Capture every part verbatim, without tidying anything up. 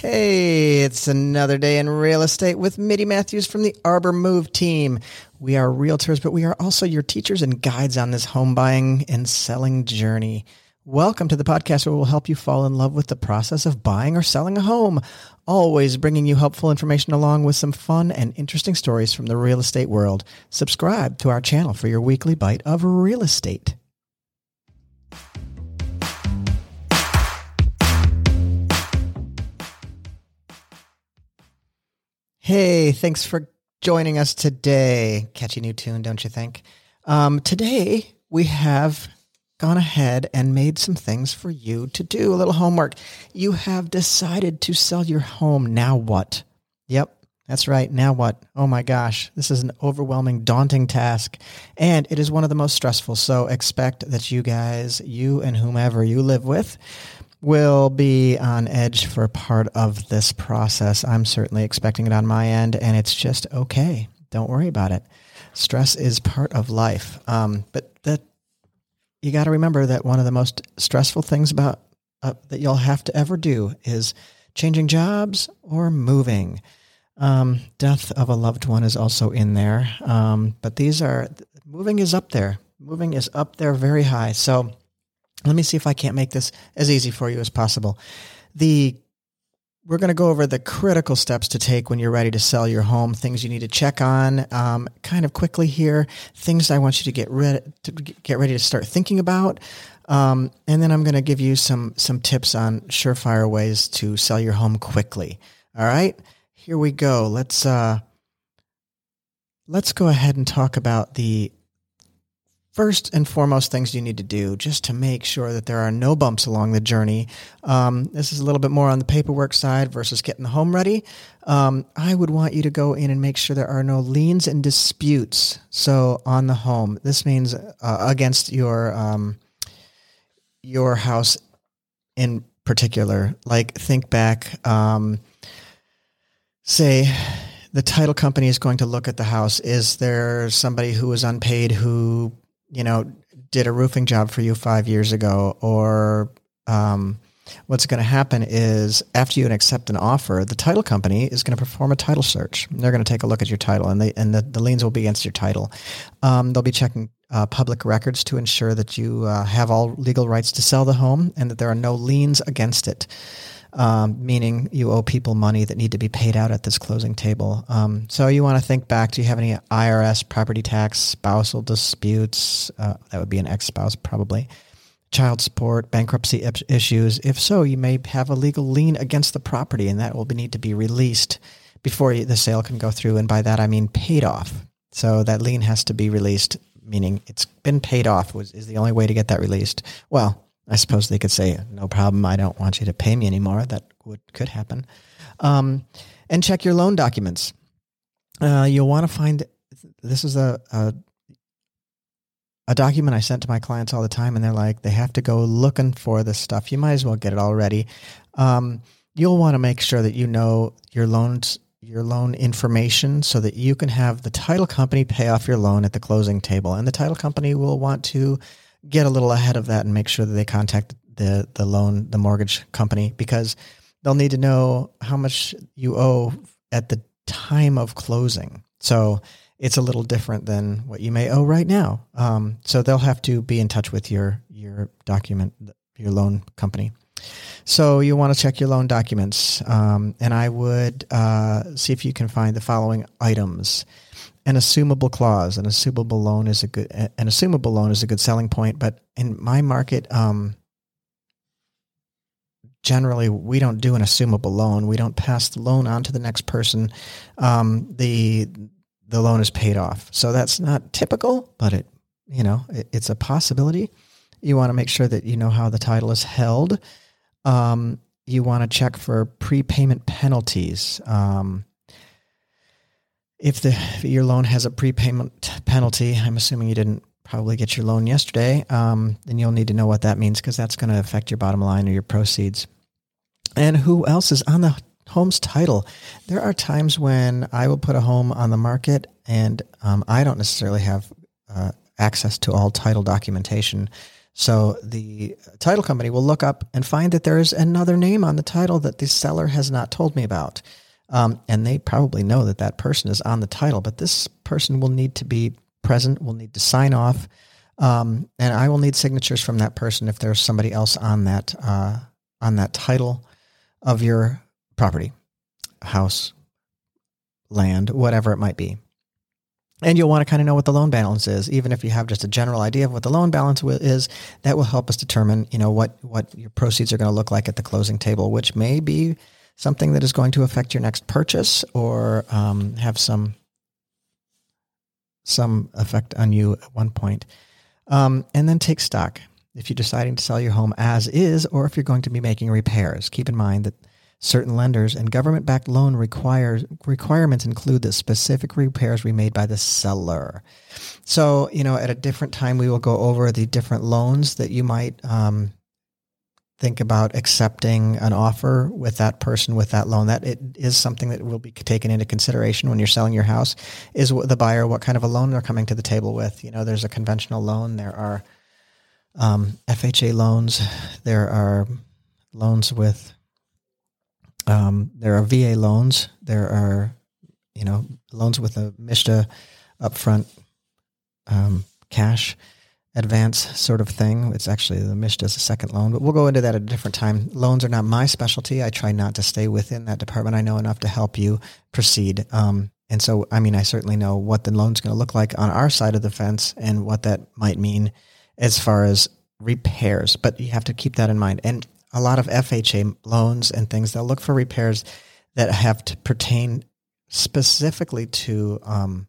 Hey, it's another day in real estate with Middy Matthews from the Arbor Move team. We are realtors, but we are also your teachers and guides on this home buying and selling journey. Welcome to the podcast where we'll help you fall in love with the process of buying or selling a home, always bringing you helpful information along with some fun and interesting stories from the real estate world. Subscribe to our channel for your weekly bite of real estate. Hey, thanks for joining us today. Catchy new tune, don't you think? Um, today, we have gone ahead and made some things for you to do, a little homework. You have decided to sell your home. Now what? Yep, that's right. Now what? Oh my gosh, this is an overwhelming, daunting task, and it is one of the most stressful. So expect that you guys, you and whomever you live with, will be on edge for part of this process. I'm certainly expecting it on my end, and it's just okay. Don't worry about it. Stress is part of life. Um, but that you got to remember that one of the most stressful things about uh, that you'll have to ever do is changing jobs or moving. Um, death of a loved one is also in there. Um, but these are moving is up there. Moving is up there very high. So let me see if I can't make this as easy for you as possible. The We're going to go over the critical steps to take when you're ready to sell your home, things you need to check on um, kind of quickly here, things I want you to get, re- to get ready to start thinking about. Um, and then I'm going to give you some some tips on surefire ways to sell your home quickly. All right, here we go. Let's, uh, let's go ahead and talk about the first and foremost things you need to do just to make sure that there are no bumps along the journey. Um, this is a little bit more on the paperwork side versus getting the home ready. Um, I would want you to go in and make sure there are no liens and disputes. So on the home, this means uh, against your um, your house in particular. Like think back, um, say the title company is going to look at the house. Is there somebody who is unpaid who you know, did a roofing job for you five years ago, or um, what's going to happen is after you accept an offer, the title company is going to perform a title search. They're going to take a look at your title, and, they, and the, the liens will be against your title. Um, they'll be checking uh, public records to ensure that you uh, have all legal rights to sell the home and that there are no liens against it, um, meaning you owe people money that need to be paid out at this closing table. Um, so you want to think back, do you have any I R S, property tax, spousal disputes? Uh, that would be an ex-spouse probably. Child support, bankruptcy issues. If so, you may have a legal lien against the property, and that will need to be released before the sale can go through. And by that, I mean paid off. So that lien has to be released, meaning it's been paid off was, is the only way to get that released. Well, I suppose they could say, no problem, I don't want you to pay me anymore. That would could happen. Um, and check your loan documents. Uh, you'll want to find, this is a, a A document I sent to my clients all the time, and they're like, they have to go looking for this stuff. You might as well get it all ready. Um, you'll want to make sure that you know your loans, your loan information so that you can have the title company pay off your loan at the closing table. And the title company will want to get a little ahead of that and make sure that they contact the, the loan, the mortgage company, because they'll need to know how much you owe at the time of closing. So it's a little different than what you may owe right now. Um, so they'll have to be in touch with your your document, your loan company. So you want to check your loan documents. Um, and I would uh, see if you can find the following items. An assumable clause. An assumable loan is a good an assumable loan is a good selling point, but in my market, um, generally we don't do an assumable loan. We don't pass the loan on to the next person. Um, the The loan is paid off. So that's not typical, but it, you know, it, it's a possibility. You want to make sure that you know how the title is held. Um, you want to check for prepayment penalties. Um, if the if your loan has a prepayment penalty, I'm assuming you didn't probably get your loan yesterday, um, then you'll need to know what that means because that's going to affect your bottom line or your proceeds. And who else is on the home's title? There are times when I will put a home on the market and um, I don't necessarily have uh, access to all title documentation. So the title company will look up and find that there is another name on the title that the seller has not told me about. Um, and they probably know that that person is on the title, but this person will need to be present, will need to sign off. Um, and I will need signatures from that person if there's somebody else on that, uh, on that title of your property, house, land, whatever it might be. And you'll want to kind of know what the loan balance is. Even if you have just a general idea of what the loan balance will, is, that will help us determine, you know, what, what your proceeds are going to look like at the closing table, which may be something that is going to affect your next purchase or um, have some, some effect on you at one point. Um, and then take stock. If you're deciding to sell your home as is, or if you're going to be making repairs, keep in mind that certain lenders and government-backed loan requires, requirements include the specific repairs remade by the seller. So, you know, at a different time, we will go over the different loans that you might um, think about accepting an offer with that person, with that loan. That it is something that will be taken into consideration when you're selling your house, is what the buyer, what kind of a loan they're coming to the table with. You know, there's a conventional loan. There are um, F H A loans. There are loans with... Um, there are V A loans. There are, you know, loans with a M S H T A upfront um, cash advance sort of thing. It's actually the M S H T A is a second loan, but we'll go into that at a different time. Loans are not my specialty. I try not to stay within that department. I know enough to help you proceed. Um, and so, I mean, I certainly know what the loan's going to look like on our side of the fence and what that might mean as far as repairs, but you have to keep that in mind. And a lot of F H A loans and things, they'll look for repairs that have to pertain specifically to um,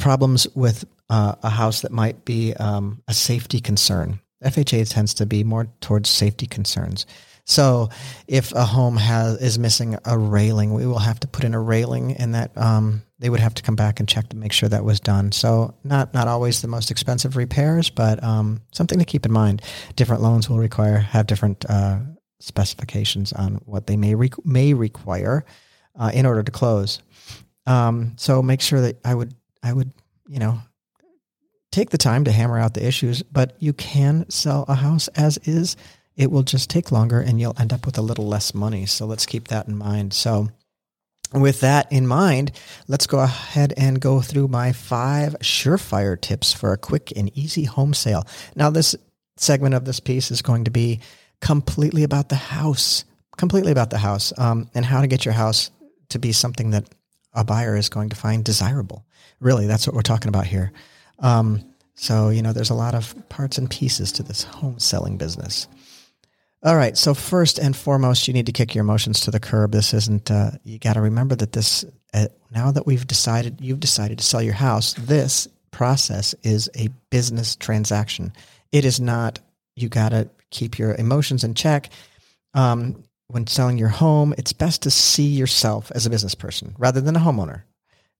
problems with uh, a house that might be um, a safety concern. F H A tends to be more towards safety concerns. So if a home has is missing a railing, we will have to put in a railing, and that um, they would have to come back and check to make sure that was done. So not not always the most expensive repairs, but um, something to keep in mind. Different loans will require have different uh, specifications on what they may re- may require uh, in order to close. Um, so make sure that I would I would you know. Take the time to hammer out the issues, but you can sell a house as is. It will just take longer and you'll end up with a little less money. So let's keep that in mind. So with that in mind, let's go ahead and go through my five surefire tips for a quick and easy home sale. Now, this segment of this piece is going to be completely about the house, completely about the house, um, and how to get your house to be something that a buyer is going to find desirable. Really, that's what we're talking about here. Um, so, you know, there's a lot of parts and pieces to this home selling business. All right. So first and foremost, you need to kick your emotions to the curb. This isn't, uh, you got to remember that this, uh, now that we've decided, you've decided to sell your house, this process is a business transaction. It is not, you got to keep your emotions in check. Um, when selling your home, it's best to see yourself as a business person rather than a homeowner.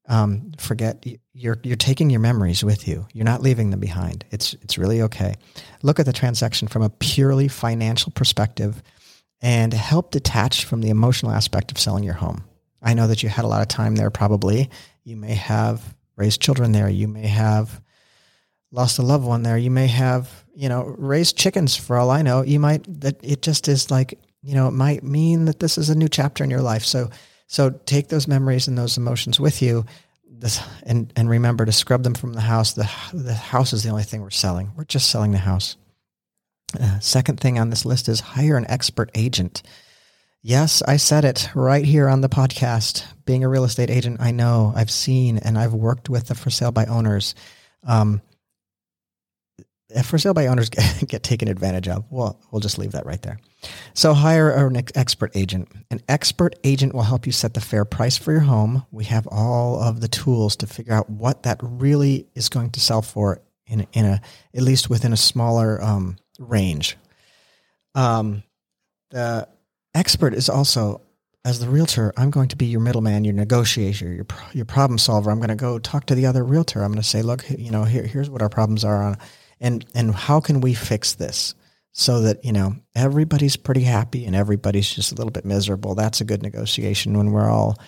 Um, forget you're, you're taking your memories with you. You're not leaving them behind. It's, it's really okay. Look at the transaction from a purely financial perspective and help detach from the emotional aspect of selling your home. I know that you had a lot of time there. Probably you may have raised children there. You may have lost a loved one there. You may have, you know, raised chickens for all I know. You might, that it just is like, you know, it might mean that this is a new chapter in your life. So So take those memories and those emotions with you, this, and, and remember to scrub them from the house. The, the house is the only thing we're selling. We're just selling the house. Uh, second thing on this list is hire an expert agent. Yes, I said it right here on the podcast. Being a real estate agent, I know, I've seen, and I've worked with the for sale by owners. Um, for sale by owners get, get taken advantage of. Well, we'll just leave that right there. So hire an ex- expert agent. An expert agent will help you set the fair price for your home. We have all of the tools to figure out what that really is going to sell for in, in a, at least within a smaller um, range. Um, the expert is also, as the realtor, I'm going to be your middleman, your negotiator, your your problem solver. I'm going to go talk to the other realtor. I'm going to say, look, you know, here here's what our problems are on. And and how can we fix this so that, you know, everybody's pretty happy and everybody's just a little bit miserable? That's a good negotiation when we're all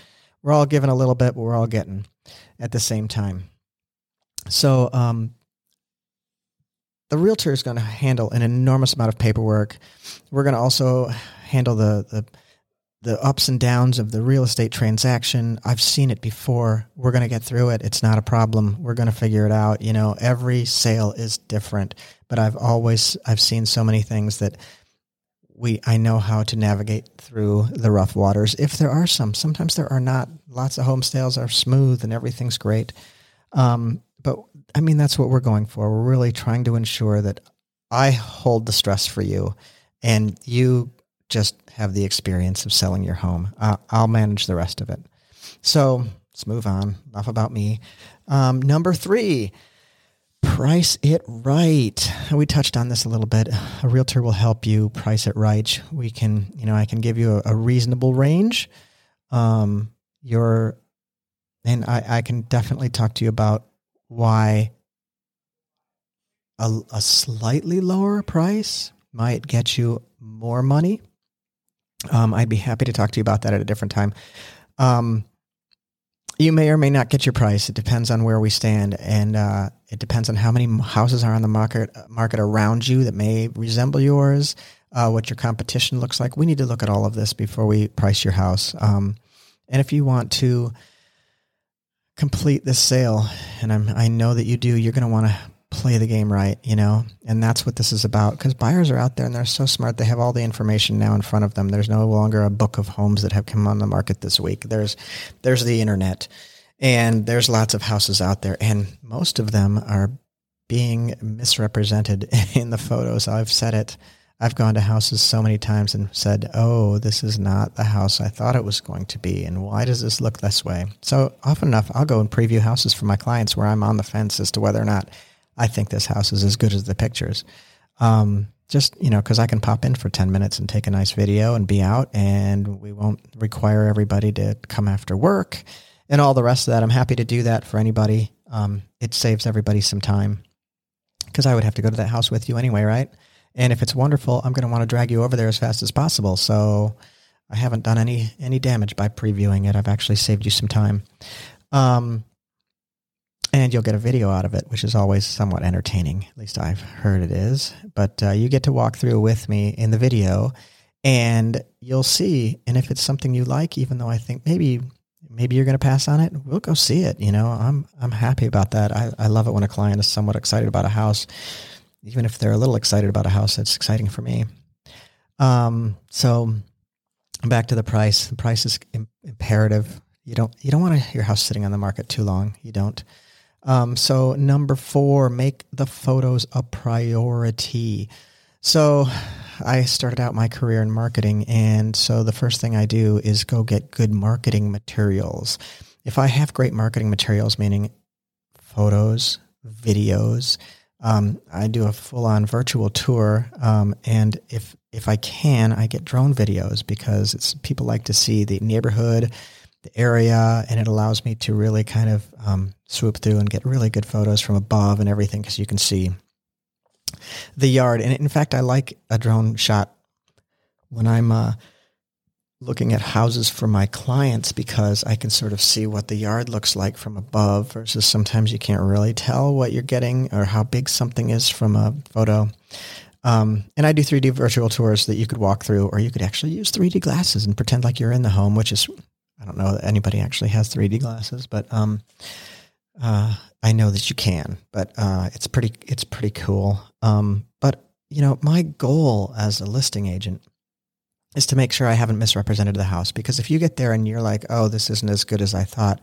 we're all giving a little bit, but we're all getting at the same time. So um, the realtor is going to handle an enormous amount of paperwork. We're going to also handle the, the the ups and downs of the real estate transaction. I've seen it before. We're going to get through it. It's not a problem. We're going to figure it out. You know, every sale is different, but I've always, I've seen so many things that we, I know how to navigate through the rough waters. If there are some, sometimes there are not. Lots of home sales are smooth and everything's great. Um, but I mean, that's what we're going for. We're really trying to ensure that I hold the stress for you and you just have the experience of selling your home. Uh, I'll manage the rest of it. So let's move on. Enough about me. Um, number three, price it right. We touched on this a little bit. A realtor will help you price it right. We can, you know, I can give you a, a reasonable range. Um, your, and I, I can definitely talk to you about why a, a slightly lower price might get you more money. Um, I'd be happy to talk to you about that at a different time. Um, you may or may not get your price. It depends on where we stand, and uh, it depends on how many houses are on the market market around you that may resemble yours, uh, what your competition looks like. We need to look at all of this before we price your house. Um, and if you want to complete this sale, and I'm, I know that you do, you're going to want to play the game right, you know, and that's what this is about, because buyers are out there and they're so smart. They have all the information now in front of them. There's no longer a book of homes that have come on the market this week. There's, there's the internet, and there's lots of houses out there, and most of them are being misrepresented in the photos. I've said it. I've gone to houses so many times and said, oh, this is not the house I thought it was going to be. And why does this look this way? So often enough, I'll go and preview houses for my clients where I'm on the fence as to whether or not I think this house is as good as the pictures. Um, just, you know, because I can pop in for ten minutes and take a nice video and be out, and we won't require everybody to come after work and all the rest of that. I'm happy to do that for anybody. Um, it saves everybody some time, because I would have to go to that house with you anyway, right? And if it's wonderful, I'm going to want to drag you over there as fast as possible. So I haven't done any any damage by previewing it. I've actually saved you some time. Um, and you'll get a video out of it, which is always somewhat entertaining. At least I've heard it is. But uh, you get to walk through with me in the video, and you'll see. And if it's something you like, even though I think maybe maybe you're going to pass on it, we'll go see it. You know, I'm I'm happy about that. I, I love it when a client is somewhat excited about a house. Even if they're a little excited about a house, it's exciting for me. Um, so back to the price. The price is im- imperative. You don't you don't want your house sitting on the market too long. You don't. Um, so number four, make the photos a priority. So I started out my career in marketing, and so the first thing I do is go get good marketing materials. If I have great marketing materials, meaning photos, videos, Um, I do a full-on virtual tour, um, and if if I can, I get drone videos, because it's people like to see the neighborhood, the area, and it allows me to really kind of um, swoop through and get really good photos from above and everything, because you can see the yard. And in fact, I like a drone shot when I'm uh, looking at houses for my clients, because I can sort of see what the yard looks like from above, versus sometimes you can't really tell what you're getting or how big something is from a photo. Um, and I do three D virtual tours that you could walk through, or you could actually use three D glasses and pretend like you're in the home, which is, I don't know that anybody actually has three D glasses, but um, uh, I know that you can, but uh, it's pretty, it's pretty cool. Um, but you know, my goal as a listing agent is to make sure I haven't misrepresented the house. Because if you get there and you're like, oh, this isn't as good as I thought,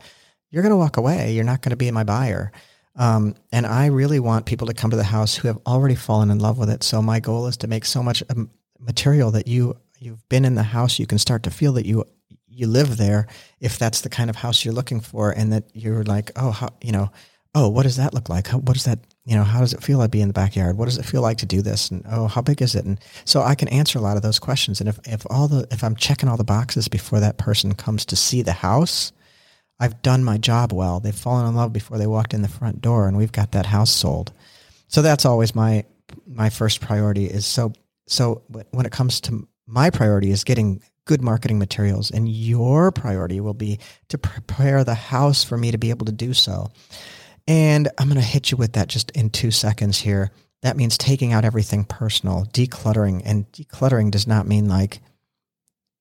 you're going to walk away. You're not going to be my buyer. Um, and I really want people to come to the house who have already fallen in love with it. So my goal is to make so much um, material that you, you've been in the house, you can start to feel that you you live there, if that's the kind of house you're looking for, and that you're like, oh, how, you know, oh, what does that look like? How, what does that, you know, how does it feel like being in the backyard? What does it feel like to do this? And, oh, how big is it? And so I can answer a lot of those questions. And if, if all the, if I'm checking all the boxes before that person comes to see the house, I've done my job well. They've fallen in love before they walked in the front door, and we've got that house sold. So that's always my, my first priority is so, so when it comes to my priority is getting good marketing materials, and your priority will be to prepare the house for me to be able to do so. And I'm going to hit you with that just in two seconds here. That means taking out everything personal, decluttering. And decluttering does not mean like,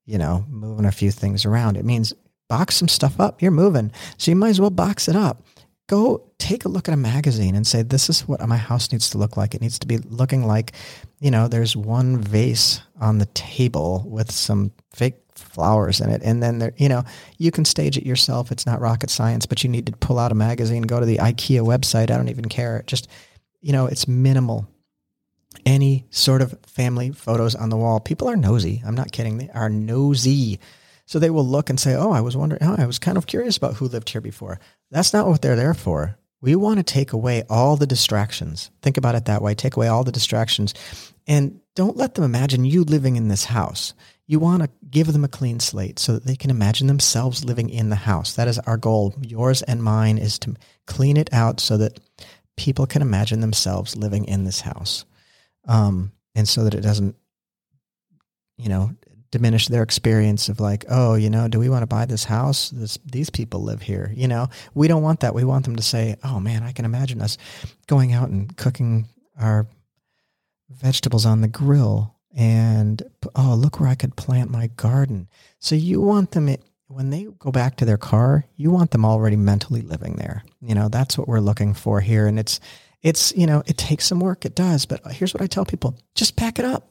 you know, moving a few things around. It means box some stuff up. You're moving, so you might as well box it up. Go take a look at a magazine and say, this is what my house needs to look like. It needs to be looking like, you know, there's one vase on the table with some fake flowers in it. And then there, you know, you can stage it yourself. It's not rocket science, but you need to pull out a magazine, go to the IKEA website. I don't even care. Just, you know, it's minimal. Any sort of family photos on the wall. People are nosy. I'm not kidding. They are nosy. So they will look and say, oh, I was wondering, oh, I was kind of curious about who lived here before. That's not what they're there for. We want to take away all the distractions. Think about it that way. Take away all the distractions and don't let them imagine you living in this house. You want to give them a clean slate so that they can imagine themselves living in the house. That is our goal. Yours and mine is to clean it out so that people can imagine themselves living in this house. Um, and so that it doesn't, you know, diminish their experience of like, oh, you know, do we want to buy this house? This, these people live here. You know, we don't want that. We want them to say, oh man, I can imagine us going out and cooking our vegetables on the grill. And, oh, look where I could plant my garden. So you want them, it, when they go back to their car, you want them already mentally living there. You know, that's what we're looking for here. And it's, it's, you know, it takes some work. It does. But here's what I tell people. Just pack it up.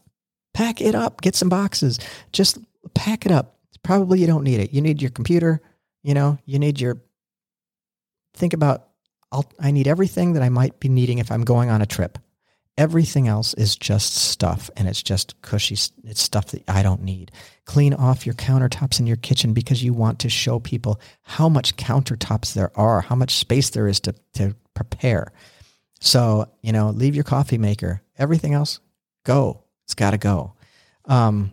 Pack it up. Get some boxes. Just pack it up. Probably you don't need it. You need your computer. You know, you need your, think about, I'll, I need everything that I might be needing if I'm going on a trip. Everything else is just stuff, and it's just cushy, it's stuff that I don't need. Clean off your countertops in your kitchen because you want to show people how much countertops there are, how much space there is to, to prepare. So, you know, leave your coffee maker. Everything else, go. It's got to go. Um,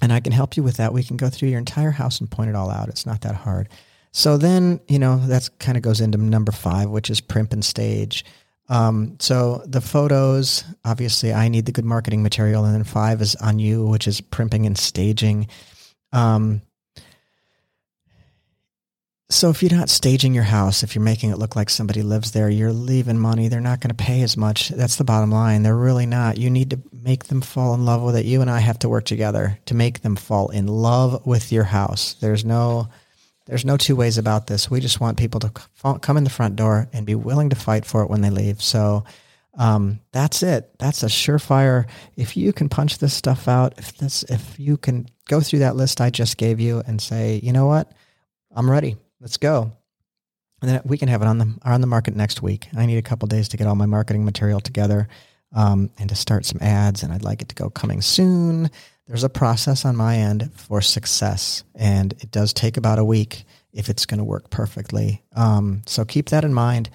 and I can help you with that. We can go through your entire house and point it all out. It's not that hard. So then, you know, that's kind of goes into number five, which is primp and stage. Um, so the photos, obviously I need the good marketing material, and then five is on you, which is primping and staging. Um, so if you're not staging your house, if you're making it look like somebody lives there, you're leaving money. They're not going to pay as much. That's the bottom line. They're really not. You need to make them fall in love with it. You and I have to work together to make them fall in love with your house. There's no... There's no two ways about this. We just want people to come in the front door and be willing to fight for it when they leave. So um, that's it. That's a surefire. If you can punch this stuff out, if this, if you can go through that list I just gave you and say, you know what, I'm ready. Let's go. And then we can have it on the on the market next week. I need a couple days to get all my marketing material together um, and to start some ads. And I'd like it to go coming soon. There's a process on my end for success, and it does take about a week if it's going to work perfectly. Um, so keep that in mind.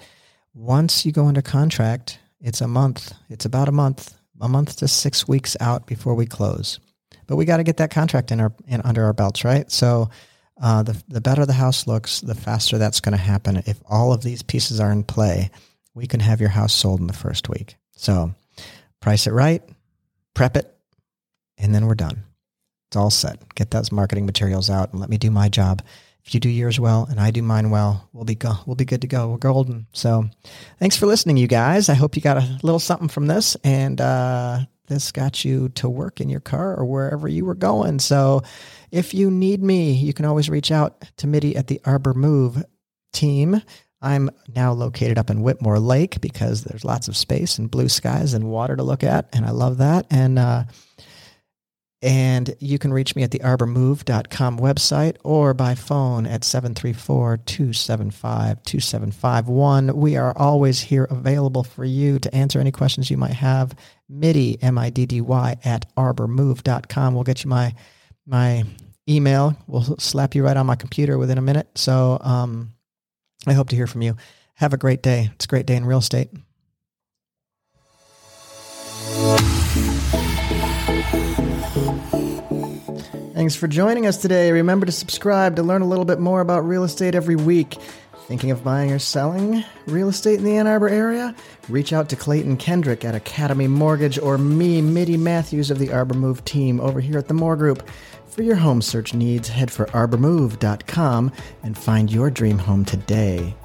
Once you go under contract, it's a month. It's about a month, a month to six weeks out before we close. But we got to get that contract in our in under our belts, right? So uh, the the better the house looks, the faster that's going to happen. If all of these pieces are in play, we can have your house sold in the first week. So price it right, prep it. And then we're done. It's all set. Get those marketing materials out and let me do my job. If you do yours well and I do mine well, we'll be go- we'll be good to go. We're golden. So thanks for listening, you guys. I hope you got a little something from this, and uh, this got you to work in your car or wherever you were going. So if you need me, you can always reach out to Middy at the Arbor Move team. I'm now located up in Whitmore Lake because there's lots of space and blue skies and water to look at, and I love that. And uh And you can reach me at the Arbor Move dot com website or by phone at seven three four, two seven five, two seven five one. We are always here available for you to answer any questions you might have. Middy, M I D D Y, at Arbor Move dot com. We'll get you my my email. We'll slap you right on my computer within a minute. So um, I hope to hear from you. Have a great day. It's a great day in real estate. Thanks for joining us today. Remember to subscribe to learn a little bit more about real estate every week. Thinking of buying or selling real estate in the Ann Arbor area? Reach out to Clayton Kendrick at Academy Mortgage or me, Middy Matthews of the Arbor Move team over here at the Moore Group. For your home search needs, head for Arbor Move dot com and find your dream home today.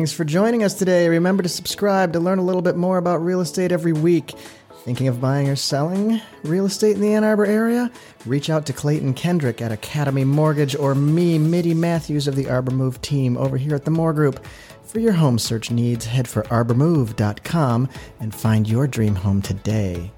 Thanks for joining us today. Remember to subscribe to learn a little bit more about real estate every week. Thinking of buying or selling real estate in the Ann Arbor area? Reach out to Clayton Kendrick at Academy Mortgage or me, Middy Matthews of the Arbor Move team over here at the Moore Group. For your home search needs, head for Arbor Move dot com and find your dream home today.